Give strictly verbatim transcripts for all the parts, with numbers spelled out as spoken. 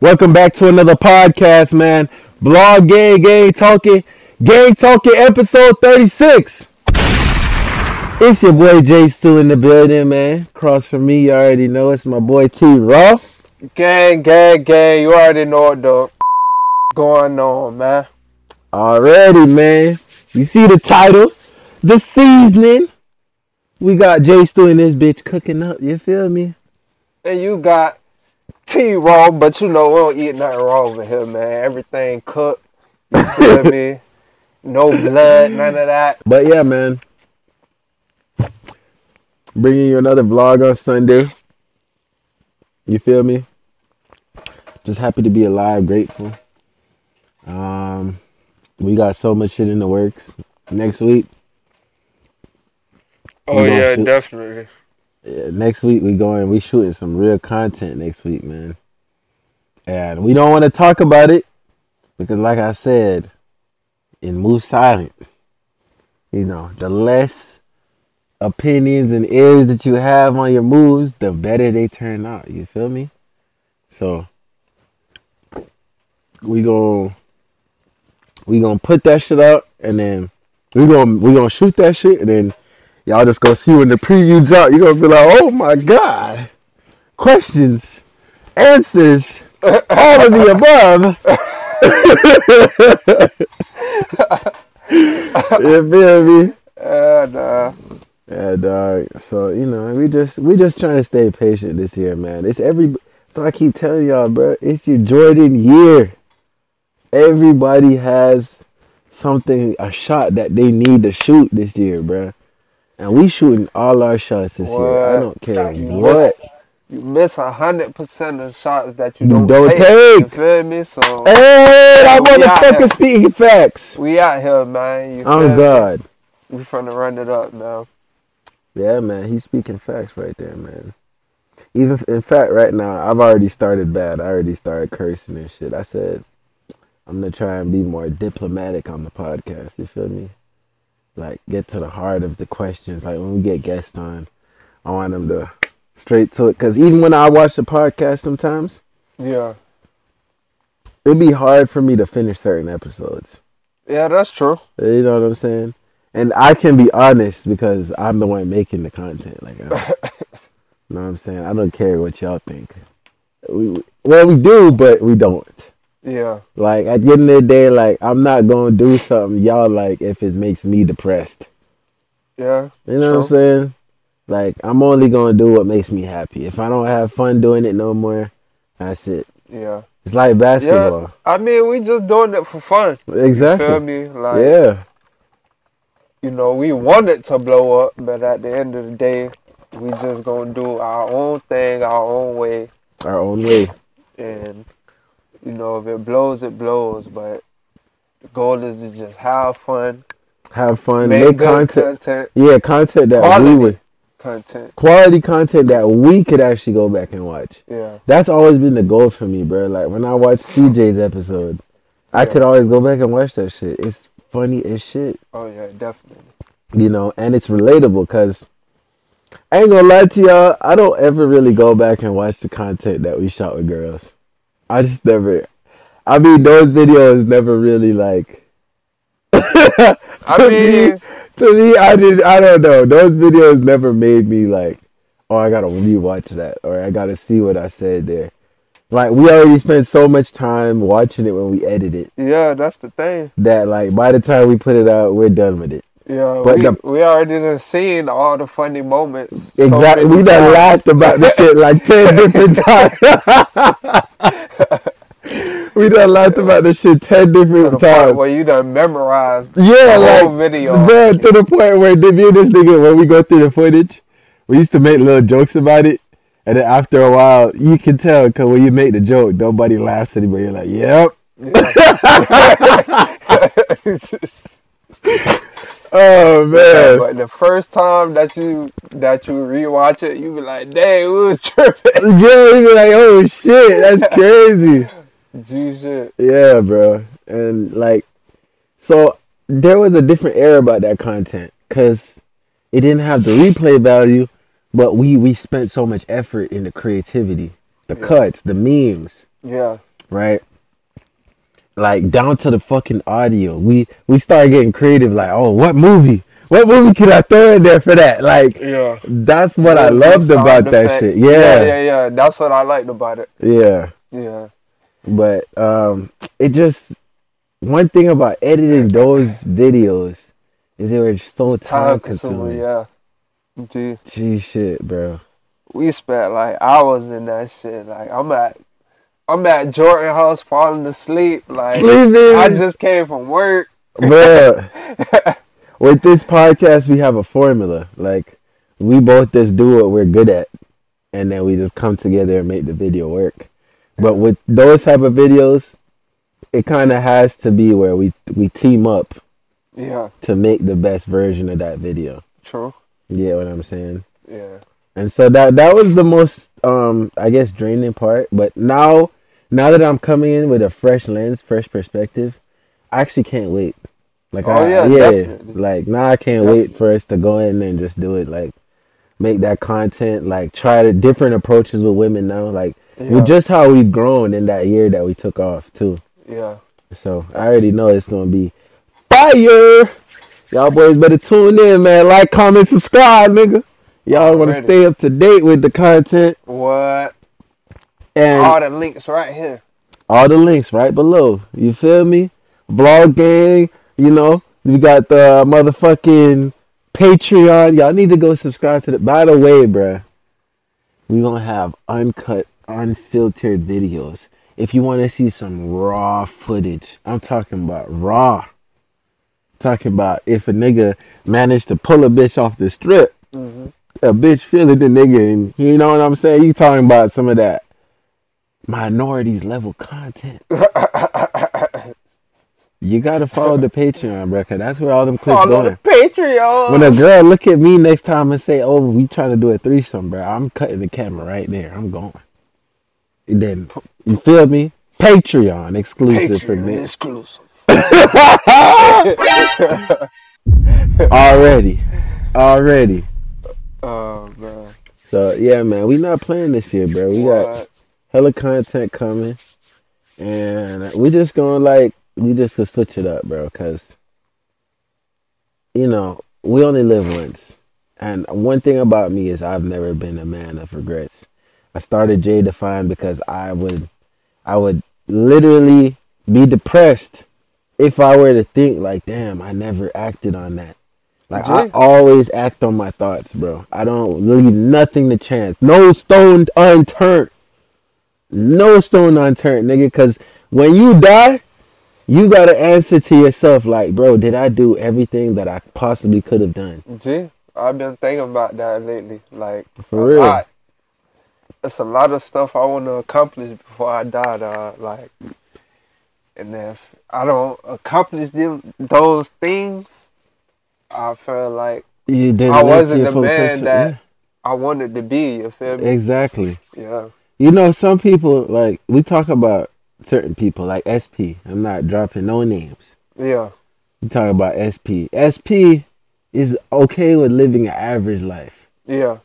Welcome back to another podcast, man. Vlog Gang, Gang Talking, Gang Talking, episode thirty-six. It's your boy Jstew in the building, man. Across from me, you already know, it's my boy Traww. Gang, gang, gang, you already know what the going on, man. Already, man. You see the title, the seasoning. We got Jstew in this bitch cooking up, you feel me? And you got Traww, but you know, we don't eat nothing raw over here, man. Everything cooked, you feel me? No blood, none of that. But yeah, man. Bringing you another vlog on Sunday. You feel me? Just happy to be alive, grateful. Um, we got so much shit in the works. Next week. Oh yeah, shoot. Definitely. Yeah, next week we going. We shooting some real content next week, man. And we don't want to talk about it because, like I said, it moves silent. You know, the less opinions and ears that you have on your moves, the better they turn out. You feel me? So we gonna we gonna put that shit out, and then we gonna we gonna shoot that shit, and then y'all just gonna see when the preview's out. You gonna be like, oh my god! Questions, answers, all of the above. You feel me? Uh, nah. Yeah, dog. So, you know, we just we just trying to stay patient this year, man. It's every so I keep telling y'all, bro, it's your Jordan year. Everybody has something, a shot that they need to shoot this year, bro. And we shooting all our shots this what? year. I don't care Stop, you what. Miss, you miss a hundred percent of shots that you don't, don't take, take. You feel me? So hey, I motherfucking speaking facts. We out here, man. You oh God. Me? We finna run it up now. Yeah, man, he's speaking facts right there, man. Even in fact, right now, I've already started bad. I already started cursing and shit. I said, I'm going to try and be more diplomatic on the podcast, you feel me? Like, get to the heart of the questions. Like, when we get guests on, I want them to straight to it. Because even when I watch the podcast sometimes, yeah, it'd be hard for me to finish certain episodes. Yeah, that's true. You know what I'm saying? And I can be honest because I'm the one making the content. Like, I, you know what I'm saying? I don't care what y'all think. We, well, we do, but we don't. Yeah. Like, at the end of the day, like, I'm not going to do something y'all like if it makes me depressed. Yeah. You know true. What I'm saying? Like, I'm only going to do what makes me happy. If I don't have fun doing it no more, that's it. Yeah. It's like basketball. Yeah, I mean, we just doing it for fun. Exactly. You feel me? Like, yeah. You know, we want it to blow up, but at the end of the day, we just gonna do our own thing, our own way. Our own way. And, you know, if it blows, it blows. But the goal is to just have fun. Have fun. Make, make content. content. Yeah, content that Quality we would. Content. Quality content that we could actually go back and watch. Yeah. That's always been the goal for me, bro. Like, when I watch C J's episode, I yeah. could always go back and watch that shit. It's funny as shit. Oh yeah, definitely. You know, and it's relatable because I ain't gonna lie to y'all, I don't ever really go back and watch the content that we shot with girls. I just never I mean those videos never really like to I mean me, to me I did I don't know. Those videos never made me like, oh, I gotta rewatch that or I gotta see what I said there. Like, we already spent so much time watching it when we edit it. Yeah, that's the thing. That, like, by the time we put it out, we're done with it. Yeah, but we, the, we already done seen all the funny moments. Exactly. So we done laughed about this shit like ten different times. We done laughed about this shit ten different to the times. Point where you done memorized yeah, the like, whole video. Yeah, to the point where me and this nigga, when we go through the footage, we used to make little jokes about it. And then after a while, you can tell because when you make the joke, nobody laughs anymore. You're like, yep. Yeah. Just... Oh man! Yeah, but the first time that you that you rewatch it, you be like, dang, we was tripping. Yeah, you be like, oh shit, that's crazy. G shit. Yeah, bro. And like, so there was a different era about that content because it didn't have the replay value. But we, we spent so much effort in the creativity, the yeah. cuts, the memes. Yeah. right? Like down to the fucking audio. We we started getting creative, like, oh, what movie? What movie can I throw in there for that? Like, yeah. That's what yeah, I loved about that shit. Yeah. yeah, yeah, yeah. That's what I liked about it. Yeah. Yeah. But um, it just, one thing about editing those videos is they were just so it's time consuming. Yeah. Gee. Gee shit, bro. We spent like hours in that shit. Like, I'm at... I'm at Jordan house falling asleep. Like Sleeping. I just came from work. Bro. With this podcast, we have a formula. Like we both just do what we're good at. And then we just come together and make the video work. But with those type of videos, it kind of has to be where we, we team up yeah. to make the best version of that video. True. Yeah, what I'm saying? Yeah. And so that, that was the most, um, I guess, draining part. But now... Now that I'm coming in with a fresh lens, fresh perspective, I actually can't wait. Like, oh, I, yeah, yeah definitely. Like, now I can't definitely. wait for us to go in and just do it. Like, make that content. Like, try the different approaches with women now. Like, yeah. We're just how we've grown in that year that we took off, too. Yeah. So, I already know it's going to be fire. Y'all boys better tune in, man. Like, comment, subscribe, nigga. Y'all want to stay up to date with the content. What? And all the links right here. All the links right below. You feel me? Vlog Gang. You know, we got the motherfucking Patreon. Y'all need to go subscribe to the... By the way, bruh, we gonna have uncut, unfiltered videos. If you want to see some raw footage, I'm talking about raw. I'm talking about if a nigga managed to pull a bitch off the strip, mm-hmm. a bitch feeling the nigga, and you know what I'm saying? You talking about some of that. Minorities level content. You gotta follow the Patreon, bro, cause that's where all them clips follow going. The Patreon. When a girl look at me next time and say, "Oh, we trying to do a threesome, bro," I'm cutting the camera right there. I'm going. And then you feel me? Patreon exclusive Patreon for me. Exclusive. already, already. Oh man. So yeah, man, we not playing this year, bro. We what? got. Hella content coming, and we just gonna like we just gonna switch it up, bro. Cause you know we only live once, and one thing about me is I've never been a man of regrets. I started Jay Define because I would, I would literally be depressed if I were to think like, damn, I never acted on that. Like Jay? I always act on my thoughts, bro. I don't leave nothing to chance. No stone unturned. No stone unturned, nigga, because when you die, you got to answer to yourself, like, bro, did I do everything that I possibly could have done? Gee, I've been thinking about that lately. Like, for real. I, it's a lot of stuff I want to accomplish before I die, dog. Like, and if I don't accomplish them those things, I feel like you didn't I wasn't the man person. that yeah. I wanted to be, you feel me? Exactly. Yeah. You know, some people, like, we talk about certain people, like S P. I'm not dropping no names. Yeah. We talk about S P. S P is okay with living an average life. Yeah.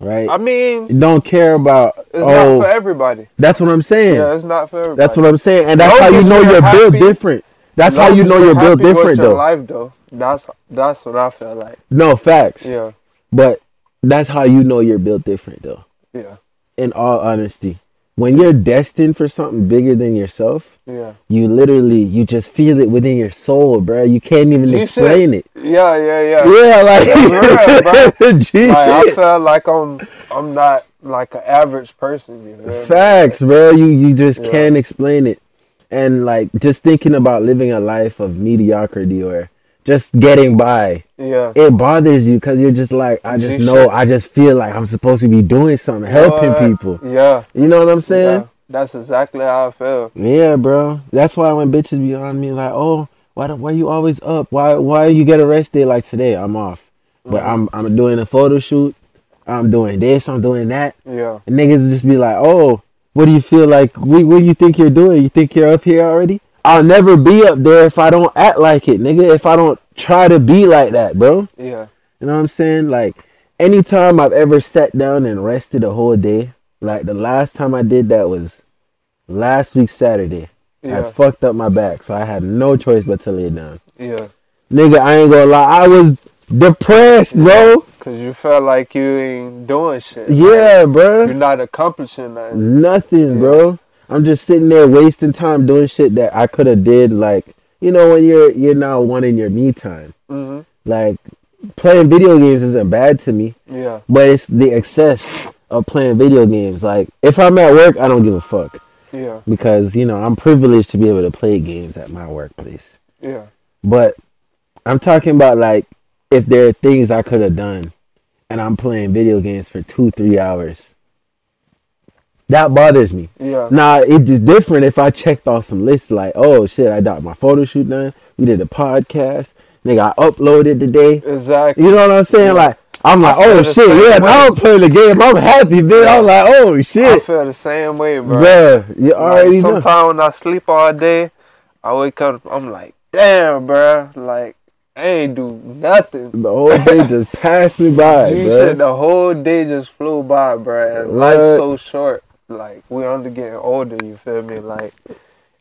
Right? I mean... Don't care about... It's oh, not for everybody. That's what I'm saying. Yeah, it's not for everybody. That's what I'm saying. And that's no, how you know you're happy, built different. That's no, how you know you're built different, though. Your life, though. That's, that's what I feel like. No, facts. Yeah. But that's how you know you're built different, though. Yeah. In all honesty, when you're destined for something bigger than yourself, yeah. you literally, you just feel it within your soul, bro. You can't even G explain shit. it. Yeah, yeah, yeah. Yeah, like, That's real, bro. G like shit. I feel like I'm, I'm not like an average person. You know? Facts, like, bro. You, you just yeah. can't explain it. And like, just thinking about living a life of mediocrity or just getting by. Yeah. It bothers you because you're just like, I just G know, shit. I just feel like I'm supposed to be doing something, helping what? people. Yeah. You know what I'm saying? Yeah. That's exactly how I feel. Yeah, bro. That's why when bitches be on me like, oh, why, why are you always up? Why why you get arrested? Like today, I'm off. But mm-hmm. I'm I'm doing a photo shoot. I'm doing this. I'm doing that. Yeah. And niggas just be like, oh, what do you feel like? What, what do you think you're doing? You think you're up here already? I'll never be up there if I don't act like it, nigga. If I don't try to be like that, bro. Yeah. You know what I'm saying? Like, anytime I've ever sat down and rested a whole day, like, the last time I did that was last week Saturday. Yeah. I fucked up my back, so I had no choice but to lay down. Yeah. Nigga, I ain't gonna lie. I was depressed, yeah. bro. Because you felt like you ain't doing shit. Yeah, like, bro. You're not accomplishing nothing. Nothing, yeah. bro. I'm just sitting there wasting time doing shit that I could have did, like, you know, when you're you're not wanting your me time. Mm-hmm. Like, playing video games isn't bad to me. Yeah. But it's the excess of playing video games. Like, if I'm at work, I don't give a fuck. Yeah. Because, you know, I'm privileged to be able to play games at my workplace. Yeah. But I'm talking about, like, if there are things I could have done and I'm playing video games for two, three hours. That bothers me. Yeah. Now, it's different if I checked off some lists like, oh, shit, I got my photo shoot done. We did a podcast. Nigga, I uploaded today. Exactly. You know what I'm saying? Yeah. Like, I'm like, oh, shit, yeah, way. I'm playing the game. I'm happy, bitch. Yeah. I'm like, oh, shit. I feel the same way, bro. Bruh, you already know. Like, sometimes when I sleep all day, I wake up, I'm like, damn, bro. Like, I ain't do nothing. The whole day just passed me by, G- bro. Shit, the whole day just flew by, bro. And life's so short. Like, we're only getting older, you feel me? Like,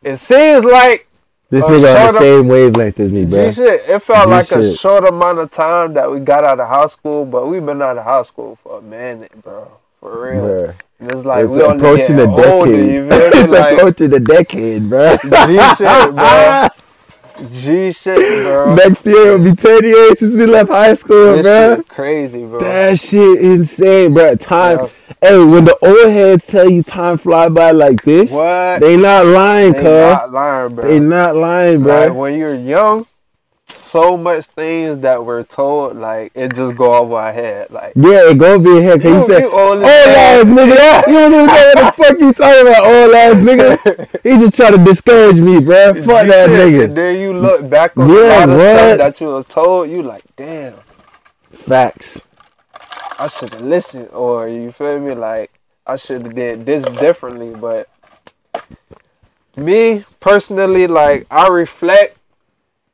it seems like... This nigga on the same wavelength as me, bro. G- shit, it felt G- like shit. a short amount of time that we got out of high school, but we've been out of high school for a minute, bro. For real. Bro. And it's like, it's we only getting older, you feel me? It's like, approaching a decade, bro. G shit, bro. G shit, bro. Next year it'll be ten years since we left high school, this bro. Shit crazy, bro. That shit insane, bro. Time. Yeah. Hey, when the old heads tell you time fly by like this, what? They not lying, cuz. They not lying, bro. They not lying, bro. Like, when you're young, so much things that we're told, like, it just go over our head. Like, yeah, it go over your head. Cause you, you said, old ass nigga. You don't even know what the fuck you talking about, old ass nigga. He just trying to discourage me, bro. Fuck you that shit, nigga. And then you look back on yeah, all the stuff that you was told, you like, damn. Facts. I should have listened, or you feel me? Like, I should have did this differently. But me, personally, like, I reflect.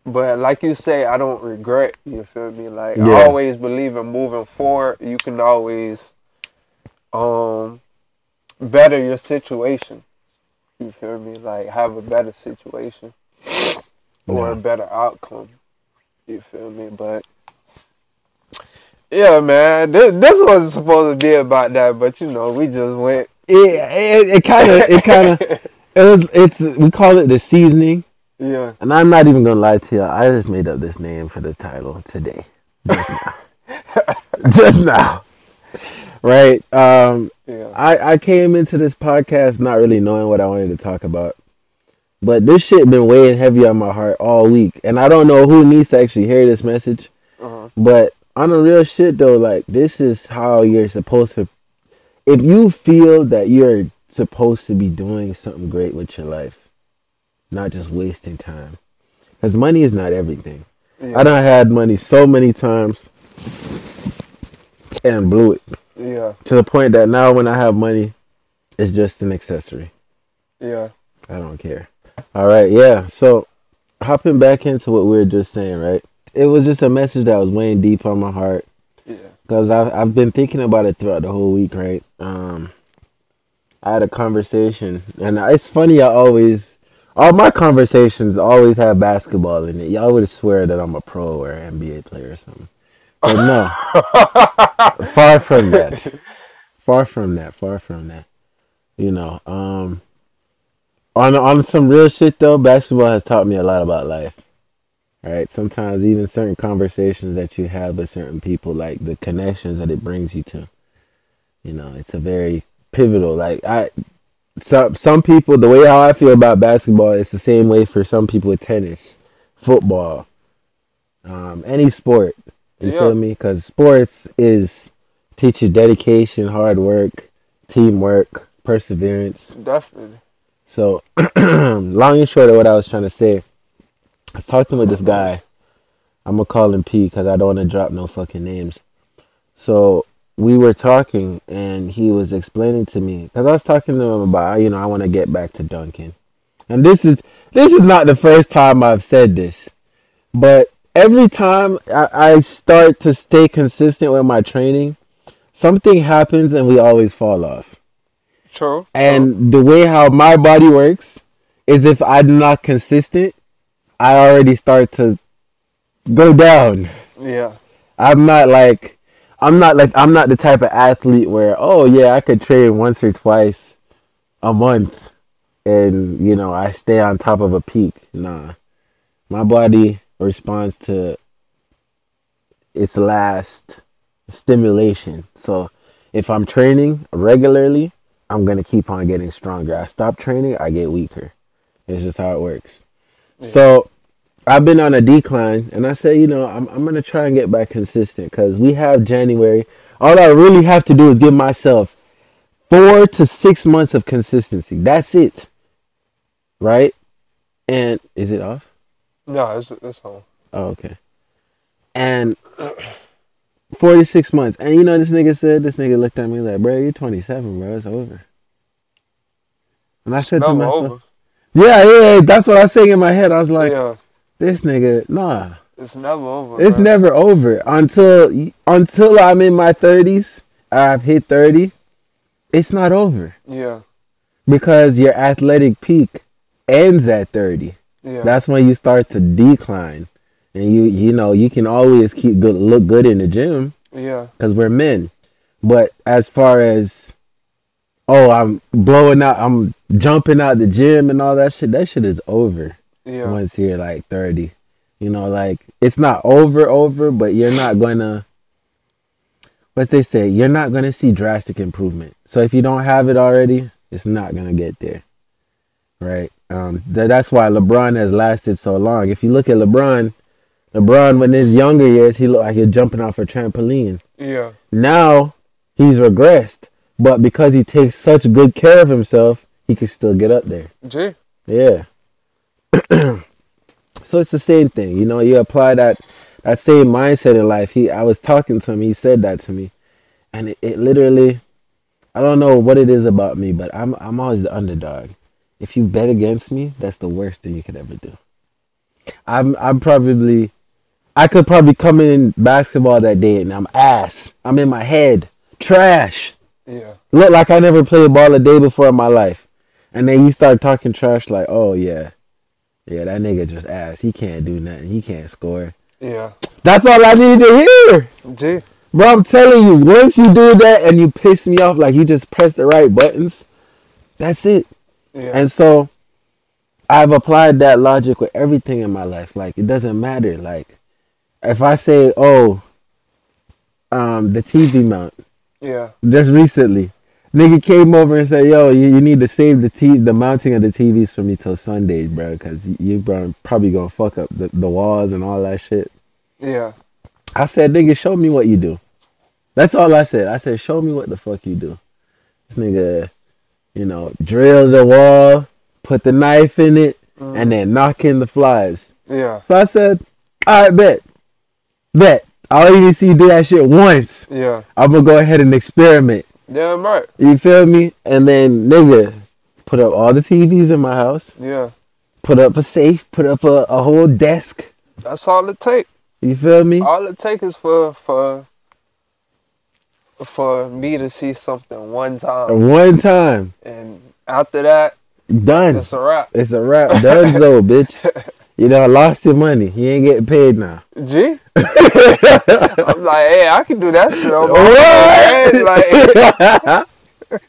But like you say, I don't regret, you feel me? Like, yeah. I always believe in moving forward. You can always um, better your situation, you feel me? Like, have a better situation or a better outcome, you feel me? But, yeah, man, this, this wasn't supposed to be about that, but, you know, we just went. It kind of, it kind of, it, it was, it's, we call it the seasoning. Yeah. And I'm not even going to lie to you. I just made up this name for the title today. Just now. just now. Right? Um, yeah. I, I came into this podcast not really knowing what I wanted to talk about. But this shit been weighing heavy on my heart all week. And I don't know who needs to actually hear this message. Uh-huh. But on the real shit, though, like, this is how you're supposed to... If you feel that you're supposed to be doing something great with your life, not just wasting time, because money is not everything. Yeah. I done had money so many times and blew it. Yeah. To the point that now when I have money, it's just an accessory. Yeah. I don't care. All right. Yeah. So hopping back into what we were just saying, right? It was just a message that was weighing deep on my heart. Yeah. Because I've, I've been thinking about it throughout the whole week, right? Um, I had a conversation, and it's funny. I always. All my conversations always have basketball in it. Y'all would swear that I'm a pro or an N B A player or something. But no. Far from that. Far from that. Far from that. You know, um, on on some real shit, though, basketball has taught me a lot about life. All right? Sometimes even certain conversations that you have with certain people, like the connections that it brings you to. You know, it's a very pivotal, like, I... Some some people, the way how I feel about basketball, it's the same way for some people with tennis, football, um, any sport. You yeah. feel me? Because sports is teach you dedication, hard work, teamwork, perseverance. Definitely. So, long and short of what I was trying to say, I was talking with this guy. I'm gonna call him P because I don't want to drop no fucking names. So. We were talking, and he was explaining to me, because I was talking to him about, you know, I want to get back to Duncan. And this is this is not the first time I've said this, but every time I, I start to stay consistent with my training, something happens and we always fall off. True. And true. The way how my body works is if I'm not consistent, I already start to go down. Yeah. I'm not like, I'm not like, I'm not the type of athlete where, oh yeah, I could train once or twice a month and, you know, I stay on top of a peak. Nah. My body responds to its last stimulation. So if I'm training regularly, I'm going to keep on getting stronger. I stop training, I get weaker. It's just how it works. Yeah. So I've been on a decline, and I say, you know, I'm I'm going to try and get back consistent because we have January. All I really have to do is give myself four to six months of consistency. That's it. Right? And is it off? No, it's, it's on. Oh, okay. And forty-six months. And you know this nigga said, this nigga looked at me like, bro, you're twenty-seven, bro. It's over. And I said no, to myself, over. Yeah, yeah, that's what I was saying in my head. I was like, yeah. This nigga, nah. It's never over. It's bro. never over. Until until I'm in my thirties, I've hit thirty, it's not over. Yeah. Because your athletic peak ends at thirty. Yeah. That's when you start to decline. And you you know, you can always keep good, look good in the gym. Yeah. Because we're men. But as far as, oh, I'm blowing out, I'm jumping out the gym and all that shit, that shit is over. Yeah. Once you're like thirty. You know, like, it's not over, over, but you're not going to, what they say, you're not going to see drastic improvement. So if you don't have it already, it's not going to get there. Right? Um, th- that's why LeBron has lasted so long. If you look at LeBron, LeBron, when his younger years, he looked like he was jumping off a trampoline. Yeah. Now, he's regressed. But because he takes such good care of himself, he can still get up there. Gee. Yeah. So it's the same thing. You know, you apply that that same mindset in life. He, I was talking to him. He said that to me. And it, it literally, I don't know what it is about me, but I'm I'm always the underdog. If you bet against me, that's the worst thing you could ever do. I'm I'm probably... I could probably come in basketball that day and I'm ass. I'm in my head. Trash. Yeah. Look like I never played ball a day before in my life. And then you start talking trash like, oh, yeah. Yeah, that nigga just ass. He can't do nothing. He can't score. Yeah. That's all I needed to hear. Gee. Bro, I'm telling you, once you do that and you piss me off like you just press the right buttons, that's it. Yeah. And so I've applied that logic with everything in my life. Like, it doesn't matter. Like, if I say, oh, um, the T V mount. Yeah. Just recently, nigga came over and said, yo, you, you need to save the t- the mounting of the T Vs for me till Sunday, bro, because you bro, probably going to fuck up the, the walls and all that shit. Yeah. I said, nigga, show me what you do. That's all I said. I said, show me what the fuck you do. This nigga, you know, drill the wall, put the knife in it, mm. and then knock in the flies. Yeah. So I said, all right, bet. Bet. I don't even see you do that shit once. Yeah. I'm going to go ahead and experiment. Yeah, I'm right. You feel me? And then, nigga, put up all the T Vs in my house. Yeah. Put up a safe. Put up a, a whole desk. That's all it takes. You feel me? All it takes is for... for for me to see something one time. One time. And after that... Done. It's a wrap. It's a wrap. Donezo, bitch. You know, I lost your money. You ain't getting paid now. Gee. I'm like, hey, I can do that shit on my own. Like,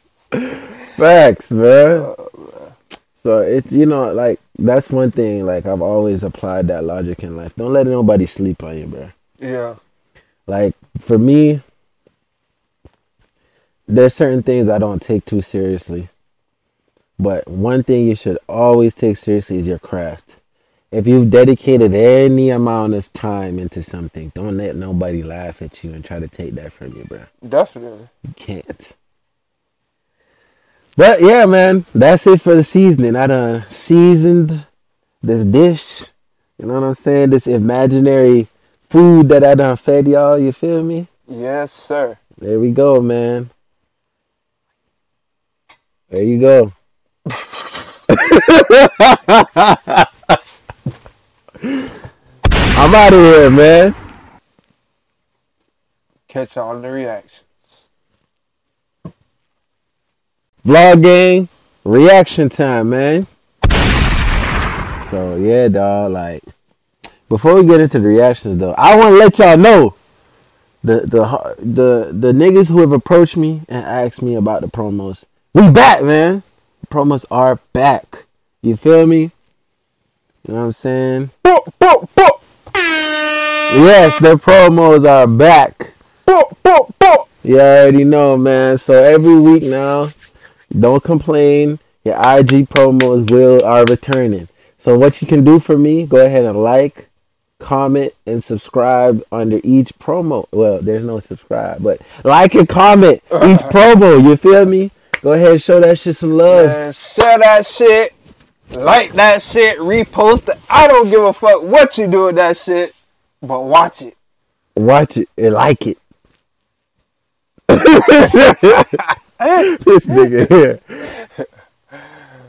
facts, man. Oh, man. So, it's, you know, like, that's one thing, like, I've always applied that logic in life. Don't let nobody sleep on you, bro. Yeah. Like, for me, there's certain things I don't take too seriously. But one thing you should always take seriously is your craft. If you've dedicated any amount of time into something, don't let nobody laugh at you and try to take that from you, bro. Definitely. You can't. But yeah, man, that's it for the seasoning. I done seasoned this dish. You know what I'm saying? This imaginary food that I done fed y'all. You feel me? Yes, sir. There we go, man. There you go. I'm out of here, man. Catch y'all on the reactions. Vlog Gang, reaction time, man. So, yeah, dog, like, before we get into the reactions, though, I want to let y'all know the, the, the, the niggas who have approached me and asked me about the promos, we back, man. The promos are back. You feel me? You know what I'm saying? Boop, boop, boop. Yes, the promos are back. Boop, boop, boop. You already know, man. So, every week now, don't complain. Your I G promos will are returning. So what you can do for me, go ahead and like, comment, and subscribe under each promo. Well, there's no subscribe, but like and comment each promo. You feel me? Go ahead and show that shit some love. Man, share that shit. Like that shit. Repost it. I don't give a fuck what you do with that shit, but watch it. Watch it and like it. This nigga here.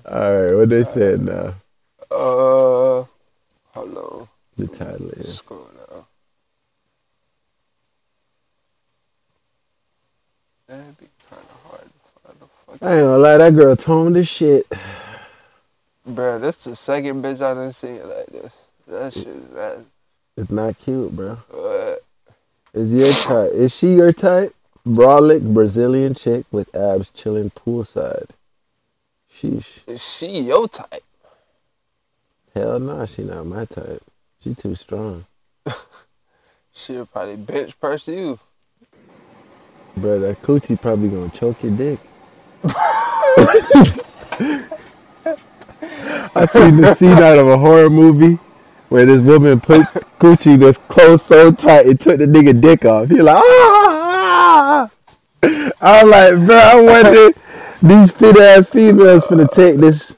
All right, what they said now? Uh, hello. The title is. Scroll now. That'd be kind of hard to find a fucking. I ain't gonna lie, that girl toned this shit. Bro, this the second bitch I done seen like this. That shit, that. It's not cute, bro. What? Is your type? Is she your type? Brolic Brazilian chick with abs chilling poolside. Sheesh. Is she your type? Hell no, nah, she not my type. She too strong. She'll probably bench press you. Bro, that coochie probably gonna choke your dick. I seen the scene out of a horror movie where this woman put coochie this close so tight it took the nigga dick off. He like, ah! I was like, bro, I wonder these fit ass females finna take this.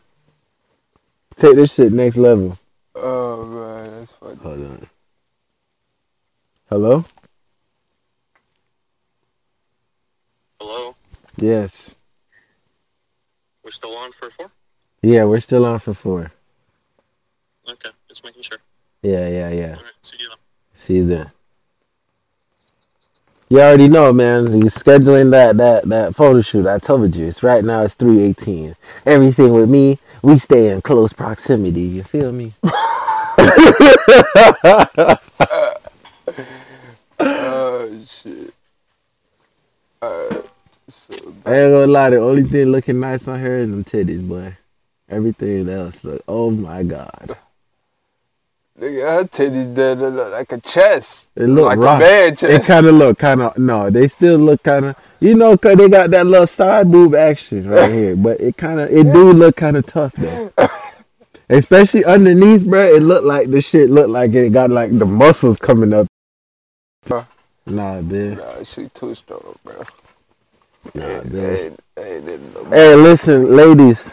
Take this shit next level. Oh, man, that's funny. Hold on. Hello? Hello? Yes. We're still on for four? Yeah, we're still on for four. Okay, just making sure. Yeah, yeah, yeah. All right, see you then. See you then. You already know, man. You're scheduling that, that, that photo shoot. I told you. It's right now. It's three eighteen. Everything with me, we stay in close proximity. You feel me? Oh, shit. All right. So I ain't gonna lie. The only thing looking nice on her is them titties, boy. Everything else, look, oh, my God. Nigga, her titties dead like a chest. It look like rock. A man chest. It kind of look kind of, no, they still look kind of, you know, cause they got that little side boob action right here. But it kind of, it do look kind of tough though. Especially underneath, bro. It look like the shit look like it got like the muscles coming up. Huh? Nah, bitch. Nah, she too strong, bro. Nah, bitch. Hey, hey, hey, listen, ladies.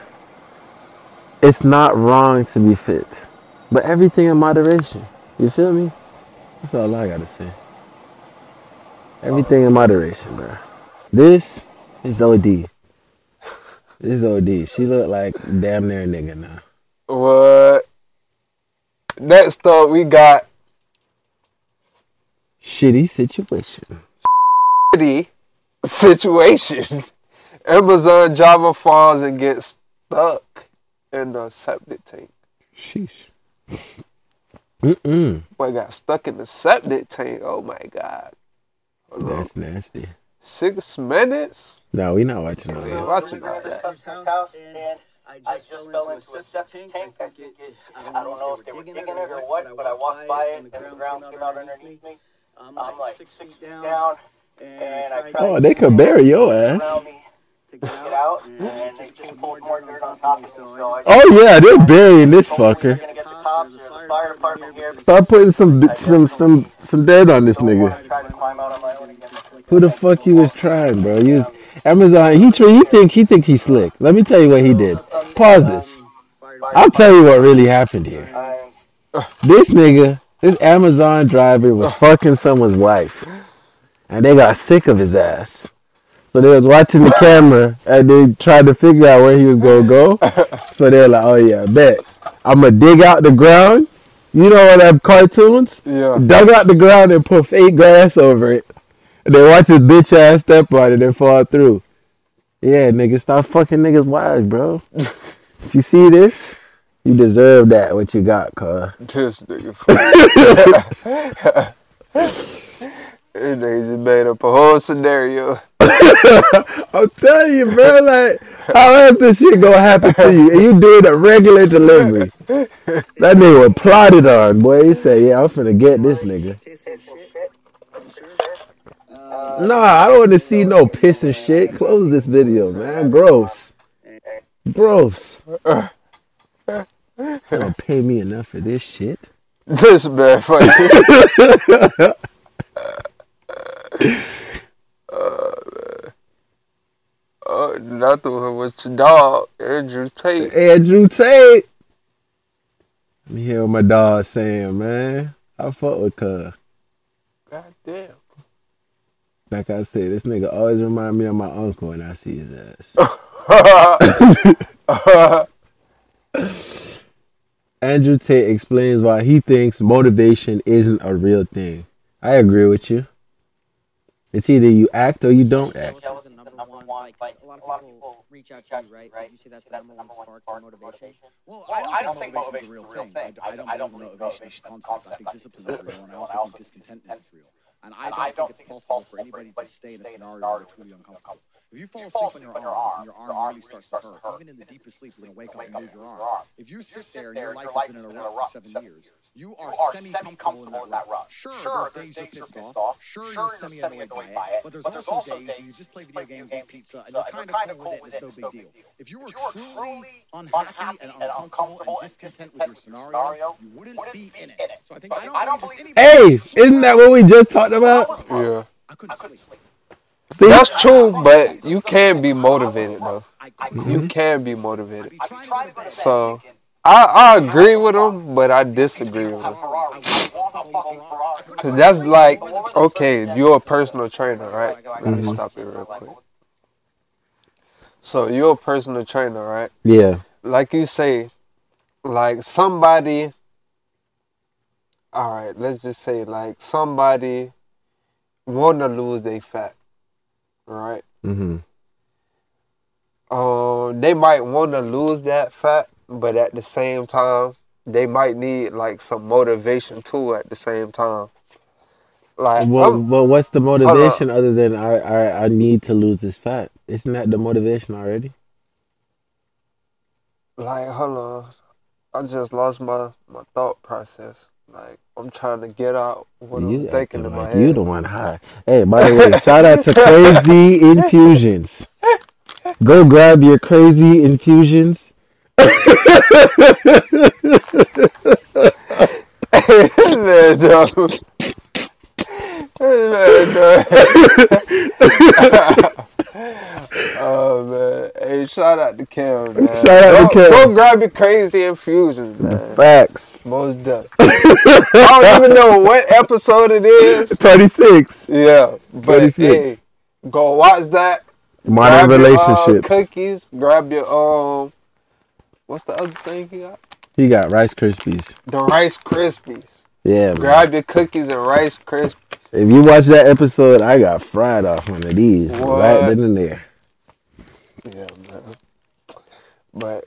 It's not wrong to be fit. But everything in moderation. You feel me? That's all I gotta say. Everything in moderation, bro. This is O D. This is O D. She look like damn near a nigga now. What? Next up, we got... Shitty Situation. Shitty Situation. Amazon Java falls and gets stuck in the septic tank. Sheesh. Mm-mm. Boy got stuck in the septic tank. Oh my God. Hold That's on. Nasty. Six minutes? No, we not watching that. We're watching that. I just, I just fell into, into a septic tank. tank. It, I, don't I don't know if they were digging, digging it or what, but I walked by it and the ground came out underneath me. I'm like, I'm like six feet down, down and I tried. Oh, they could bury your ass. Get out, and they just poured more dirt on top of me, so I oh yeah, they're burying this fucker. Stop putting some some some some dirt on this nigga. Who the fuck you was trying, bro? You was Amazon. He tra- he think he think he's slick. Let me tell you what he did. Pause this. I'll tell you what really happened here. This nigga, this Amazon driver was fucking someone's wife, and they got sick of his ass. So they was watching the camera and they tried to figure out where he was going to go. So they were like, oh yeah, bet. I'm going to dig out the ground. You know all them cartoons? Yeah. Dug out the ground and put fake grass over it. And they watch his bitch ass step on it and fall through. Yeah, nigga, stop fucking niggas' wives, bro. If you see this, you deserve that, what you got, cuz. This nigga. This nigga just made up a whole scenario. I'm telling you, bro, like, how else this shit gonna happen to you? And you did a regular delivery. That nigga was plotted on, boy. He said, yeah, I'm finna get this nigga. Nah, I don't want to see no piss and shit. Close this video, man. Gross. Gross. You don't pay me enough for this shit. This man fucking. Oh, man. Oh, another one was your dog, Andrew Tate. Andrew Tate. Let me hear what my dog saying, man. I fuck with cuz. God damn. Like I said, this nigga always remind me of my uncle when I see his ass. Andrew Tate explains why he thinks motivation isn't a real thing. I agree with you. It's either you act or you don't act. That was the number one, like, a lot of people reach out to you, right? right? You say that's the number one spark for motivation. Well, I don't think motivation is a real thing. I don't believe motivation is a concept. I think discipline is real, and I also think discontentment is real. And I don't, and I don't think, think it's possible for anybody to stay in a scenario that's truly uncomfortable. If you fall asleep, asleep on your arm, your arm, your arm really starts to hurt. Even in the deepest sleep, you're going to wake up and move your arm. If you sit there and your life has been in a rut for seven years, you are semi-comfortable in that rut. Sure, there's days you're pissed off. Sure, you're semi-annoyed by it. But there's also days you just play video games, eat pizza, and you're kind of cool with it, it's no big deal. If you were truly unhappy and uncomfortable and discontent with your scenario, you wouldn't be in it. So I think I don't believe Hey, isn't that what we just talked about? Yeah. I couldn't sleep. See, that's true, but you can be motivated, though. Mm-hmm. You can be motivated. So, I, I agree with him, but I disagree with him. Because that's like, okay, you're a personal trainer, right? Mm-hmm. Let me stop it real quick. So, you're a personal trainer, right? Yeah. Like you say, like somebody, all right, let's just say, like somebody want to lose their fat. Right. Mm-hmm. Um, they might want to lose that fat, but at the same time, they might need like some motivation too. At the same time, like, well, well what's the motivation other than I, I, I need to lose this fat? Isn't that the motivation already? Like, hold on, I just lost my, my thought process. Like, I'm trying to get out what you I'm thinking in my like head. You the one high. Hey, by the way, shout out to Crazy Infusions. Go grab your Crazy Infusions. Man, dog. Man, dog. Oh, man. Hey, shout out to Cam, man. Shout out go, to Cam. Go grab your Crazy Infusions, man. Facts. Most done. I don't even know what episode it is. twenty-six. Yeah. But twenty-six. Hey, go watch that. Modern relationships. Your, uh, cookies. Grab your, um, what's the other thing he got? He got Rice Krispies. The Rice Krispies. Yeah, man. Grab your cookies and Rice Krispies. If you watch that episode, I got fried off one of these. What? Right then and there. Yeah, man. But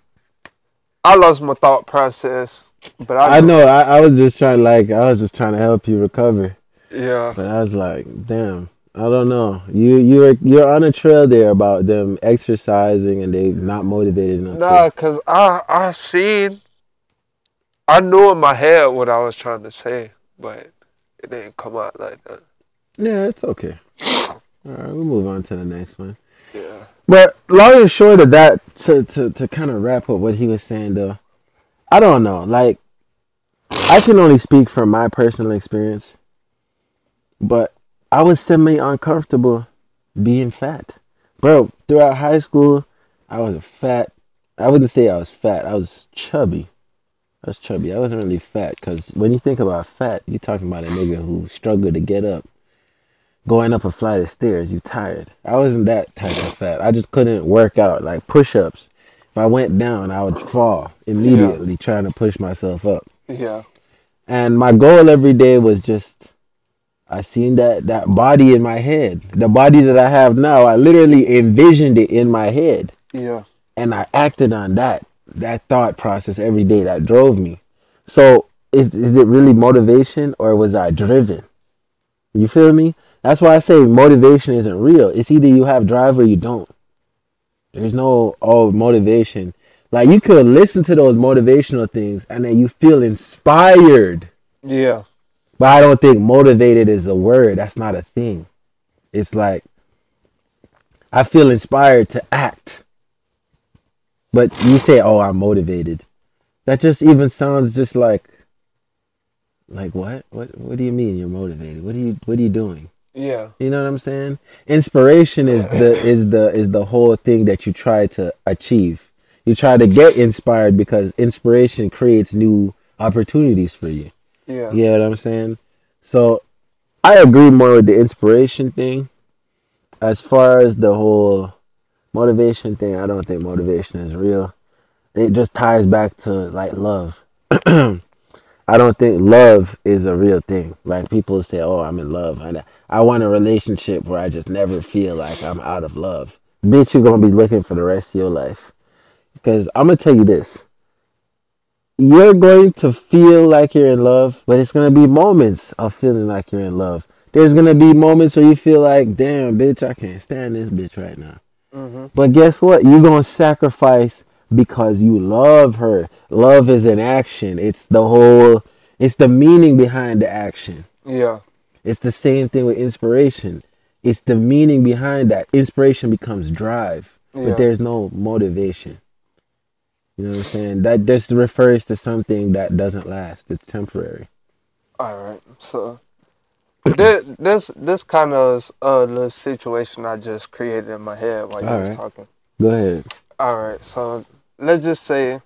I lost my thought process. But I, I know I, I was just trying, like I was just trying to help you recover. Yeah. But I was like, damn, I don't know. You you're you're on a trail there about them exercising and they not motivated enough. Nah, cause I I seen, I knew in my head what I was trying to say, but it didn't come out like that. Yeah, it's okay. All right, we'll move on to the next one. Yeah. But long and short of that, to to to kind of wrap up what he was saying though. I don't know. Like, I can only speak from my personal experience, but I was semi uncomfortable being fat, bro. Throughout high school, I was a fat. I wouldn't say I was fat. I was chubby. I was chubby. I wasn't really fat because when you think about fat, you're talking about a nigga who struggled to get up, going up a flight of stairs. You tired. I wasn't that type of fat. I just couldn't work out like push-ups. If I went down, I would fall immediately, yeah, trying to push myself up. Yeah. And my goal every day was just I seen that, that body in my head. The body that I have now, I literally envisioned it in my head. Yeah. And I acted on that, that thought process every day that drove me. So is, is it really motivation, or was I driven? You feel me? That's why I say motivation isn't real. It's either you have drive or you don't. There's no, oh, motivation. Like, you could listen to those motivational things and then you feel inspired. Yeah. But I don't think motivated is a word. That's not a thing. It's like, I feel inspired to act. But you say, oh, I'm motivated. That just even sounds just like, like what? What What do you mean you're motivated? What are you What are you doing? Yeah. You know what I'm saying? Inspiration is the is the is the whole thing that you try to achieve. You try to get inspired because inspiration creates new opportunities for you. Yeah. You know what I'm saying? So I agree more with the inspiration thing. As far as the whole motivation thing, I don't think motivation is real. It just ties back to like love. I don't think love is a real thing. Like, people say, oh, I'm in love. I, I want a relationship where I just never feel like I'm out of love. Bitch, you're going to be looking for the rest of your life. Because I'm going to tell you this. You're going to feel like you're in love, but it's going to be moments of feeling like you're in love. There's going to be moments where you feel like, damn, bitch, I can't stand this bitch right now. Mm-hmm. But guess what? You're going to sacrifice because you love her. Love is an action. It's the whole, it's the meaning behind the action. Yeah. It's the same thing with inspiration. It's the meaning behind that. Inspiration becomes drive, yeah. But there's no motivation. You know what I'm saying? That just refers to something that doesn't last. It's temporary. All right. So this this, this kind of is a little situation I just created in my head while you was talking. Go ahead. All right. So let's just say,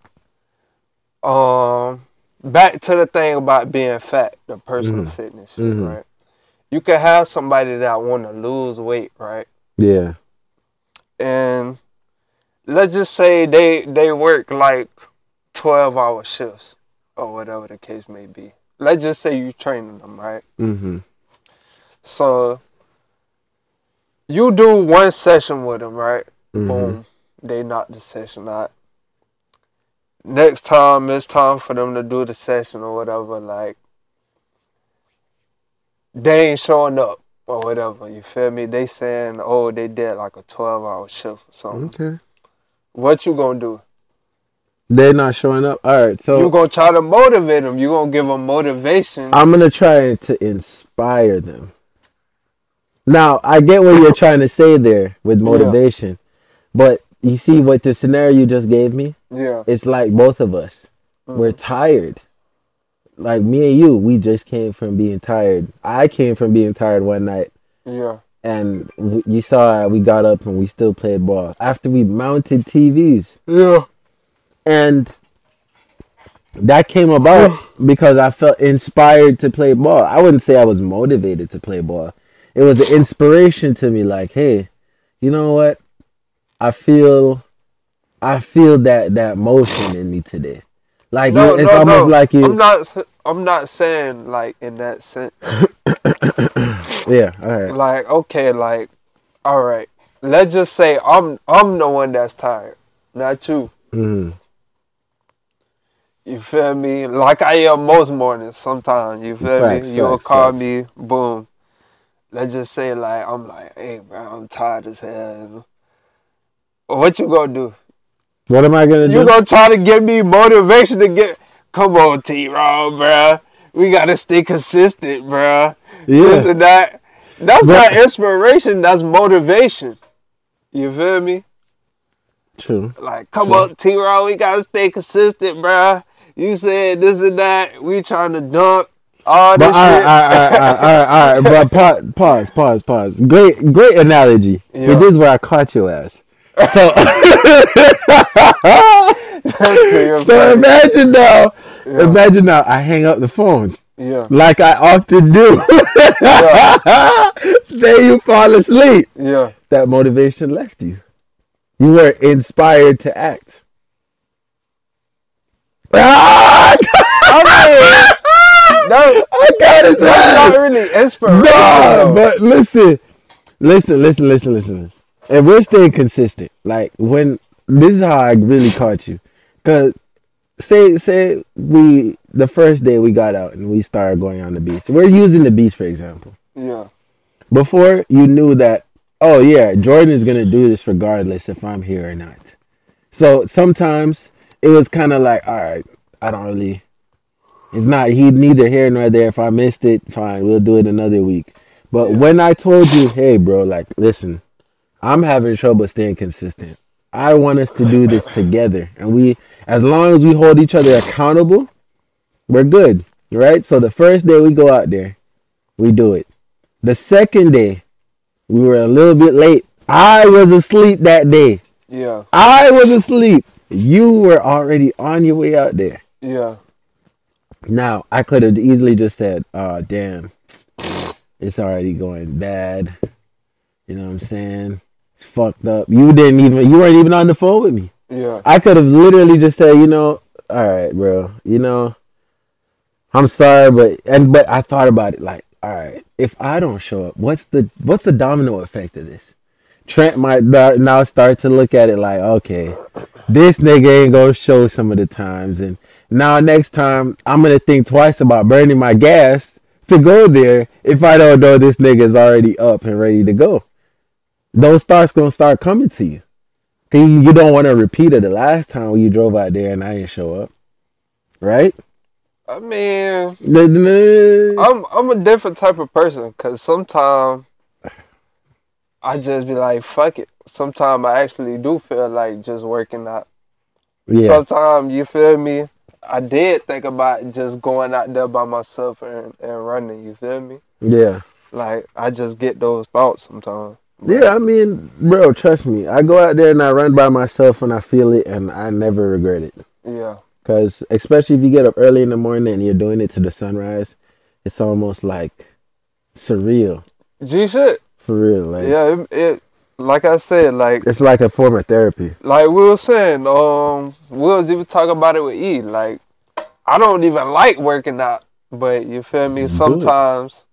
um, back to the thing about being fat, the personal mm. fitness, mm-hmm. right? You can have somebody that want to lose weight, right? Yeah. And let's just say they they work like twelve-hour shifts or whatever the case may be. Let's just say you training them, right? Mm-hmm. So you do one session with them, right? Mm-hmm. Boom. They knock the session out. Next time, it's time for them to do the session or whatever. Like, they ain't showing up or whatever. You feel me? They saying, oh, they did like a twelve-hour shift or something. Okay. What you gonna do? They're not showing up. All right, so you're gonna try to motivate them. You're gonna give them motivation. I'm gonna try to inspire them. Now, I get what you're trying to say there with motivation, yeah. But you see what the scenario you just gave me? Yeah. It's like both of us. Mm-hmm. We're tired. Like, me and you, we just came from being tired. I came from being tired one night. Yeah. And you saw we got up and we still played ball after we mounted T Vs. Yeah. And that came about because I felt inspired to play ball. I wouldn't say I was motivated to play ball. It was an inspiration to me, like, hey, you know what? I feel I feel that, that motion in me today. Like, no, it's no, almost no. like you... I'm not, I'm not saying, like, in that sense. Yeah, all right. Like, okay, like, all right. Let's just say I'm I'm the one that's tired, not you. Mm. You feel me? Like I am most mornings sometimes, you feel facts, me? You'll facts, call facts. me, boom. Let's just say, like, I'm like, hey, bro, I'm tired as hell. What you gonna do? What am I gonna do? You gonna try to give me motivation to get... Come on, T-Raw, bro. We gotta stay consistent, bro. Yeah. This and that. That's but, not inspiration. That's motivation. You feel me? True. Like, come true. on, T-Raw. We gotta stay consistent, bro. You said this and that. We trying to dunk all this but, all right, shit. All right, all right, all right, all right. But pa- pause, pause, pause. Great, great analogy. Yeah. But this is where I caught your ass. So, so imagine now, yeah. imagine now I hang up the phone. Yeah. Like I often do. Yeah. Then you fall asleep. Yeah. That motivation left you. You were inspired to act. I mean, no. Okay, that is not really inspirational. No, but listen, listen, listen, listen, listen. And we're staying consistent. Like when this is how I really caught you, cause say say we the first day we got out and we started going on the beach. We're using the beach for example. Yeah. Before you knew that. Oh yeah, Jordan is gonna do this regardless if I'm here or not. So sometimes it was kind of like, all right, I don't really. It's not he neither here nor there. If I missed it, fine, we'll do it another week. But yeah. When I told you, hey, bro, like, listen, I'm having trouble staying consistent. I want us to do this together, and we, as long as we hold each other accountable, we're good, right? So the first day we go out there, we do it. The second day, we were a little bit late. I was asleep that day. Yeah, I was asleep. You were already on your way out there. Yeah. Now, I could have easily just said, oh, damn, it's already going bad. You know what I'm saying? It's fucked up. You didn't even, you weren't even on the phone with me. Yeah. I could have literally just said, you know, all right, bro, you know, I'm sorry, but, and, but I thought about it like, all right, if I don't show up, what's the, what's the domino effect of this? Trent might now start to look at it like, okay, this nigga ain't gonna show some of the times, and now next time I'm gonna think twice about burning my gas to go there if I don't know this nigga is already up and ready to go. Those thoughts gonna start coming to you. You don't want to repeat it the last time when you drove out there and I didn't show up, right? I mean, I'm I'm a different type of person because sometimes I just be like, fuck it. Sometimes I actually do feel like just working out. Yeah. Sometimes, you feel me? I did think about just going out there by myself and, and running, you feel me? Yeah. Like, I just get those thoughts sometimes. Right? Yeah, I mean, bro, trust me. I go out there and I run by myself when I feel it, and I never regret it. Yeah. Because especially if you get up early in the morning and you're doing it to the sunrise, it's almost like surreal. G shit. For real, like yeah, it, it like I said, like it's like a form of therapy. Like we were saying, um, we was even talking about it with E. Like I don't even like working out, but you feel me? Sometimes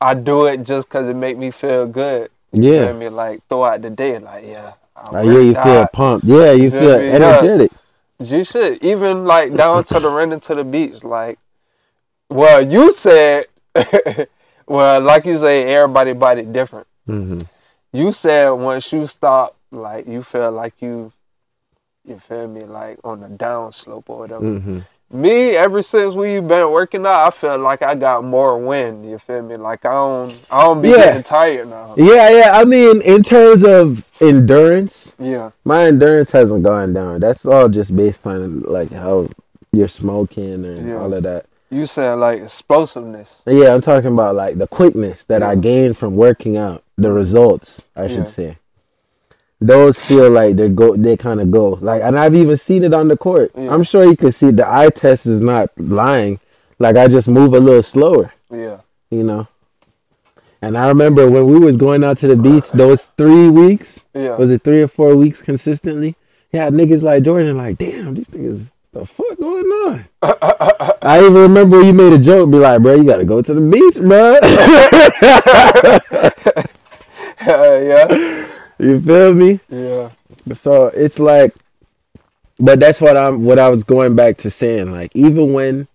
I do it just because it make me feel good. You yeah, feel me? Like throughout the day, like yeah, like, yeah, you out. Feel pumped. Yeah, you, you feel, feel energetic. Yeah. G shit. Even like down to the running to the beach. Like, well, you said. Well, like you say, everybody body different. Mm-hmm. You said once you stop, like you feel like you, you feel me, like on the down slope or whatever. Mm-hmm. Me, ever since we've been working out, I feel like I got more wind. You feel me? Like I don't, I don't be yeah. getting tired now. Yeah, yeah. I mean, in terms of endurance, yeah, my endurance hasn't gone down. That's all just based on like how you're smoking and yeah. all of that. You saying like explosiveness. Yeah, I'm talking about like the quickness that yeah. I gained from working out, the results, I should yeah. say. Those feel like they go, they kind of go. Like, and I've even seen it on the court. Yeah. I'm sure you can see the eye test is not lying. Like, I just move a little slower. Yeah. You know? And I remember when we was going out to the beach, those three weeks, yeah. was it three or four weeks consistently? Yeah, niggas like Jordan, like, damn, these niggas... the fuck going on? Uh, uh, uh, uh, I even remember you made a joke, be like, bro, you gotta go to the beach, bro. uh, yeah. You feel me? Yeah. So it's like, but that's what I'm, what I was going back to saying. Like, even when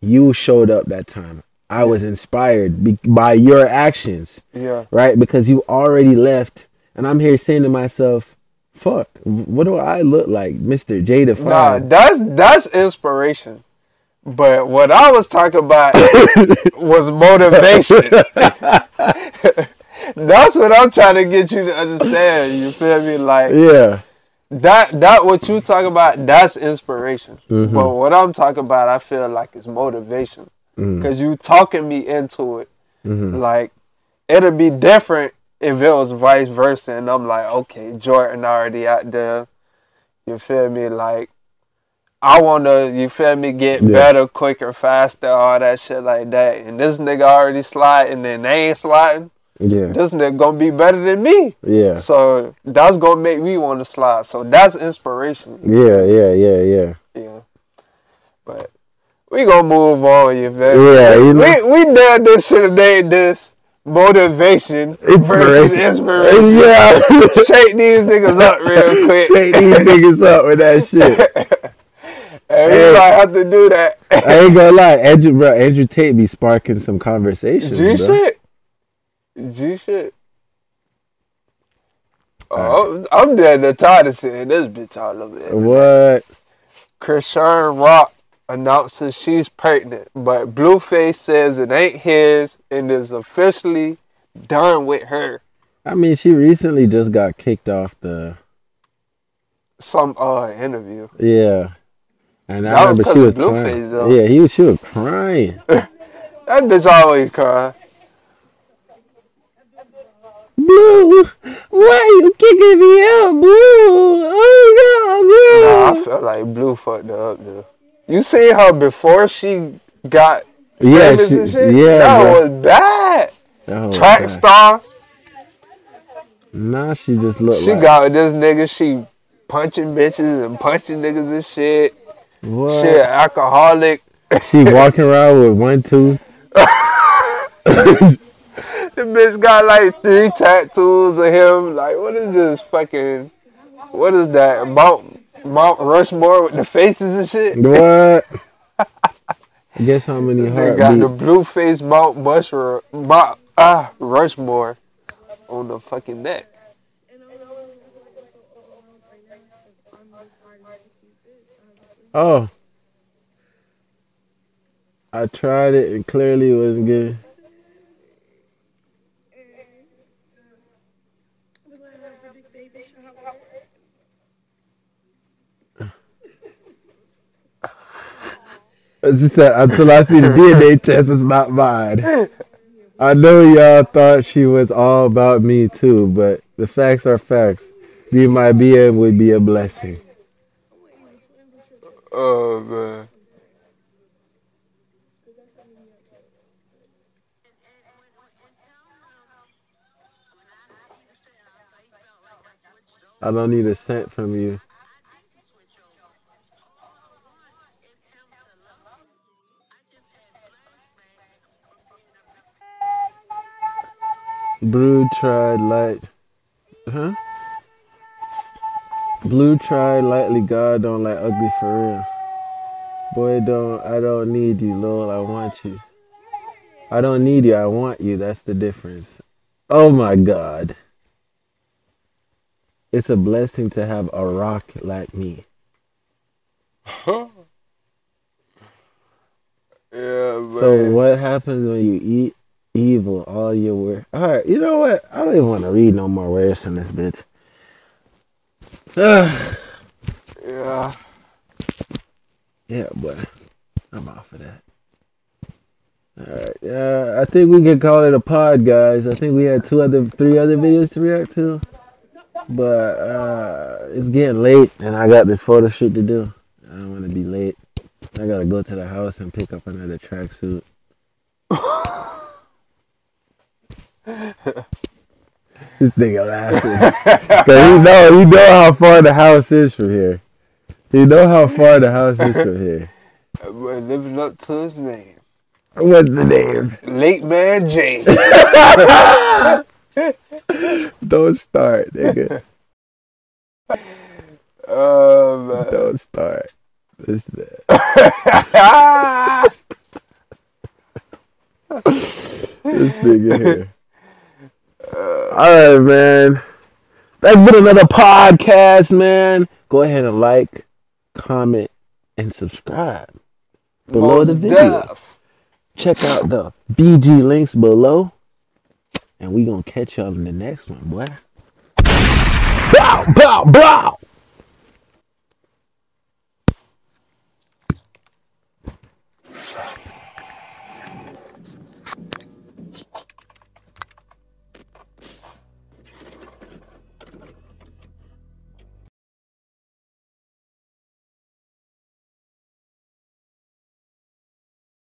you showed up that time, I yeah. was inspired be- by your actions. Yeah. Right? Because you already left, and I'm here saying to myself, fuck, what do I look like, Mister Jay Define? Nah, that's that's inspiration. But what I was talking about was motivation. That's what I'm trying to get you to understand. You feel me? Like yeah, that that what you talk about, that's inspiration. Mm-hmm. But what I'm talking about, I feel like is motivation because mm. you talking me into it. Mm-hmm. Like it'll be different. If it was vice versa, and I'm like, okay, Jordan already out there, you feel me? Like, I want to, you feel me, get yeah. better, quicker, faster, all that shit like that. And this nigga already sliding, and they ain't sliding. Yeah. This nigga gonna be better than me. Yeah. So that's gonna make me want to slide. So that's inspiration. Yeah, yeah, yeah, yeah. Yeah. But we gonna move on, you feel? Yeah, you know. We we done this shit today, this motivation inspiration. versus inspiration. Yeah. Shake these niggas up real quick. Shake these niggas up with that shit. Everybody hey, have to do that. I ain't gonna lie, Andrew, bro, Andrew Tate be sparking some conversations. G bro. shit. G shit. Oh, right. I'm, I'm dead the tired of seeing this bitch all over there. What? Chrisean Rock announces she's pregnant, but Blueface says it ain't his and is officially done with her. I mean, she recently just got kicked off the some uh interview. Yeah. And I that remember was she was Blueface though. Yeah, he was she was crying. That bitch always crying. Blue, why are you kicking me out, Blue? Oh no, Blue. Nah, I felt like Blue fucked her up, dude. You seen her before she got yeah, famous she, and shit? Yeah, that bro. was bad. That was Track bad. star. Nah, she just looked She like... got with this nigga, she punching bitches and punching niggas and shit. What? Shit, alcoholic. She walking around with one tooth. The bitch got like three tattoos of him. Like, what is this fucking? What is that? Mount Mount Rushmore with the faces and shit. What? Guess how many heartbeats? They got the Blueface Mount Mushroom Mount uh, Rushmore on the fucking neck. Oh, I tried it and clearly it wasn't good. Just that until I see the D N A test, it's not mine. I know y'all thought she was all about me too, but the facts are facts. Be my B M would be a blessing. Oh man. I don't need a cent from you. Blue tried light, huh? Blue tried lightly. God don't like ugly for real. Boy, don't I don't need you, Lord. I want you. I don't need you. I want you. That's the difference. Oh my God. It's a blessing to have a rock like me. Yeah, man. So what happens when you eat? Evil, all your words. All right, you know what? I don't even want to read no more words from this bitch. Ugh. Yeah. Yeah, boy. I'm off of that. All right. Yeah, uh, I think we can call it a pod, guys. I think we had two other, three other videos to react to. But uh, it's getting late, and I got this photo shoot to do. I don't want to be late. I got to go to the house and pick up another tracksuit. This nigga laughing. Cause he know, he know how far the house is from here. He know how far the house is from here. That boy living up to his name. What's the name? Late Man James. Don't start, nigga. Oh, man. Don't start. This nigga. This nigga here. Uh, Alright, man. That's been another podcast, man. Go ahead and like, comment, and subscribe below the video. Deaf. Check out the B G links below. And we gonna catch y'all in the next one, boy. Bow, bow, bow!